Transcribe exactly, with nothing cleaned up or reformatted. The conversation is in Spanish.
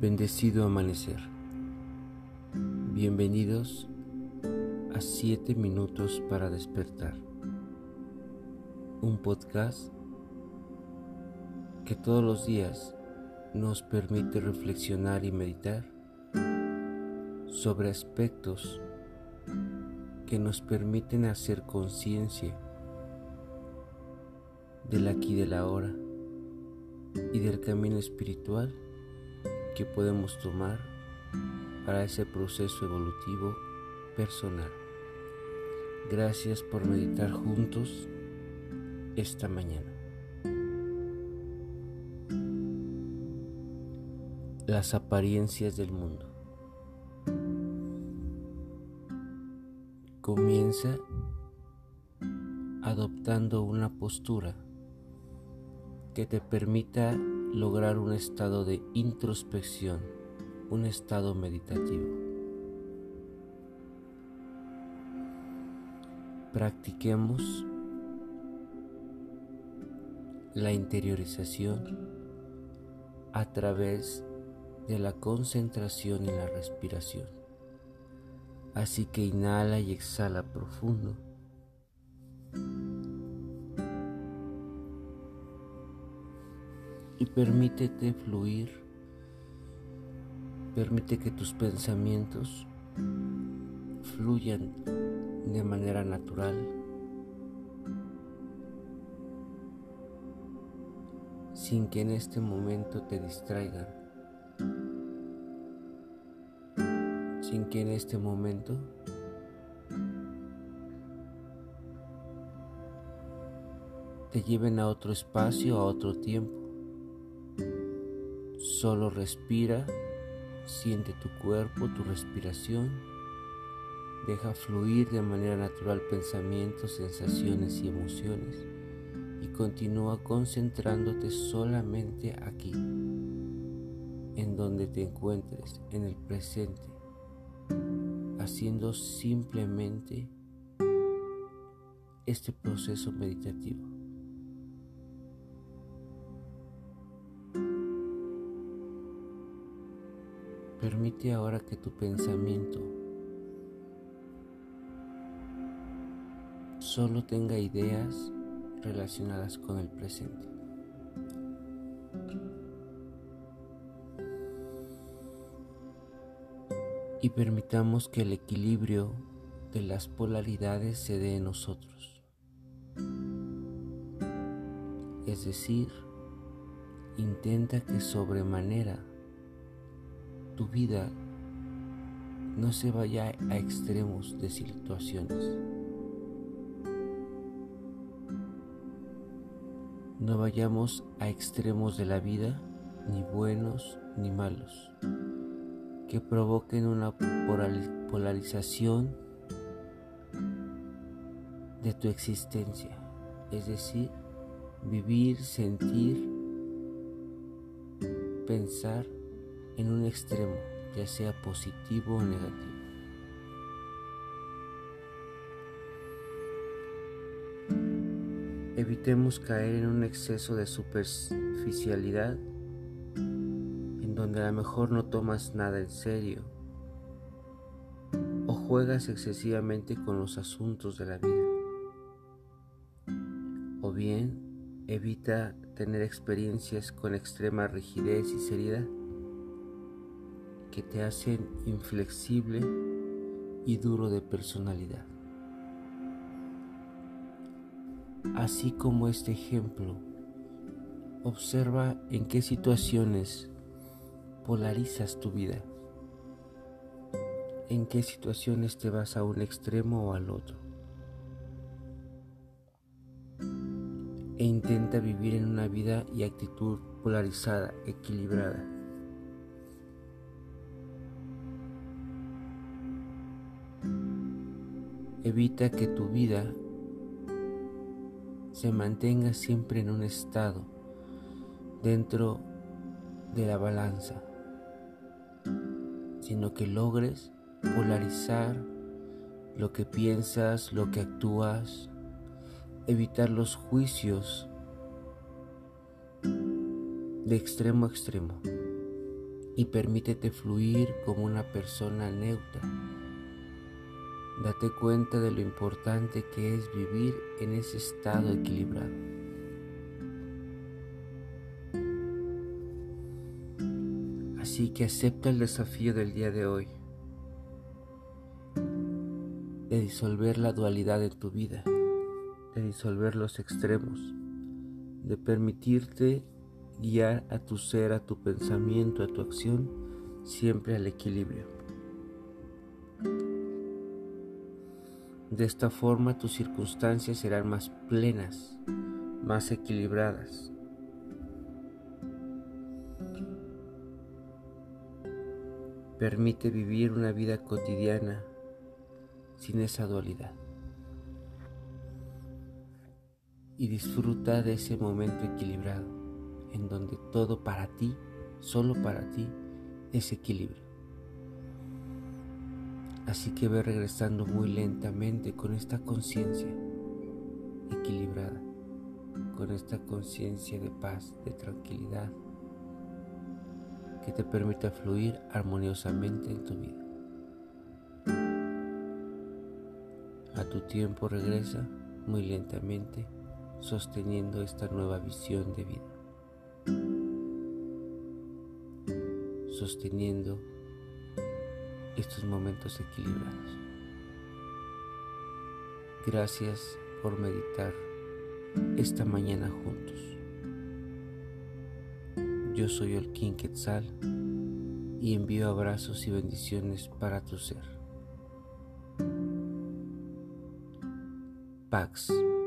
Bendecido amanecer. Bienvenidos a siete minutos para despertar. Un podcast que todos los días nos permite reflexionar y meditar sobre aspectos que nos permiten hacer conciencia del aquí y del ahora y del camino espiritual que podemos tomar para ese proceso evolutivo personal. Gracias por meditar juntos esta mañana. Las apariencias del mundo. Comienza adoptando una postura que te permita lograr un estado de introspección, un estado meditativo. Practiquemos la interiorización a través de la concentración en la respiración. Así que inhala y exhala profundo. Y permítete fluir, permite que tus pensamientos fluyan de manera natural, sin que en este momento te distraigan, sin que en este momento te lleven a otro espacio, a otro tiempo. Solo respira, siente tu cuerpo, tu respiración, deja fluir de manera natural pensamientos, sensaciones y emociones y continúa concentrándote solamente aquí, en donde te encuentres, en el presente, haciendo simplemente este proceso meditativo. Permite ahora que tu pensamiento solo tenga ideas relacionadas con el presente. Y permitamos que el equilibrio de las polaridades se dé en nosotros. Es decir, intenta que sobremanera tu vida no se vaya a extremos de situaciones. No vayamos a extremos de la vida, ni buenos ni malos, que provoquen una polarización de tu existencia, es decir, vivir, sentir, pensar en un extremo, ya sea positivo o negativo. Evitemos caer en un exceso de superficialidad, en donde a lo mejor no tomas nada en serio o juegas excesivamente con los asuntos de la vida. O bien, evita tener experiencias con extrema rigidez y seriedad que te hacen inflexible y duro de personalidad. Así como este ejemplo, observa en qué situaciones polarizas tu vida, en qué situaciones te vas a un extremo o al otro, e intenta vivir en una vida y actitud polarizada, equilibrada. Evita que tu vida se mantenga siempre en un estado dentro de la balanza, sino que logres polarizar lo que piensas, lo que actúas, evitar los juicios de extremo a extremo y permítete fluir como una persona neutra. Date cuenta de lo importante que es vivir en ese estado equilibrado. Así que acepta el desafío del día de hoy, de disolver la dualidad en tu vida, de disolver los extremos, de permitirte guiar a tu ser, a tu pensamiento, a tu acción, siempre al equilibrio. De esta forma tus circunstancias serán más plenas, más equilibradas. Permite vivir una vida cotidiana sin esa dualidad. Y disfruta de ese momento equilibrado, en donde todo para ti, solo para ti, es equilibrio. Así que ve regresando muy lentamente con esta conciencia equilibrada, con esta conciencia de paz, de tranquilidad, que te permita fluir armoniosamente en tu vida. A tu tiempo regresa muy lentamente, sosteniendo esta nueva visión de vida, sosteniendo estos momentos equilibrados. Gracias por meditar esta mañana juntos. Yo soy Olkin Quetzal y envío abrazos y bendiciones para tu ser. Pax.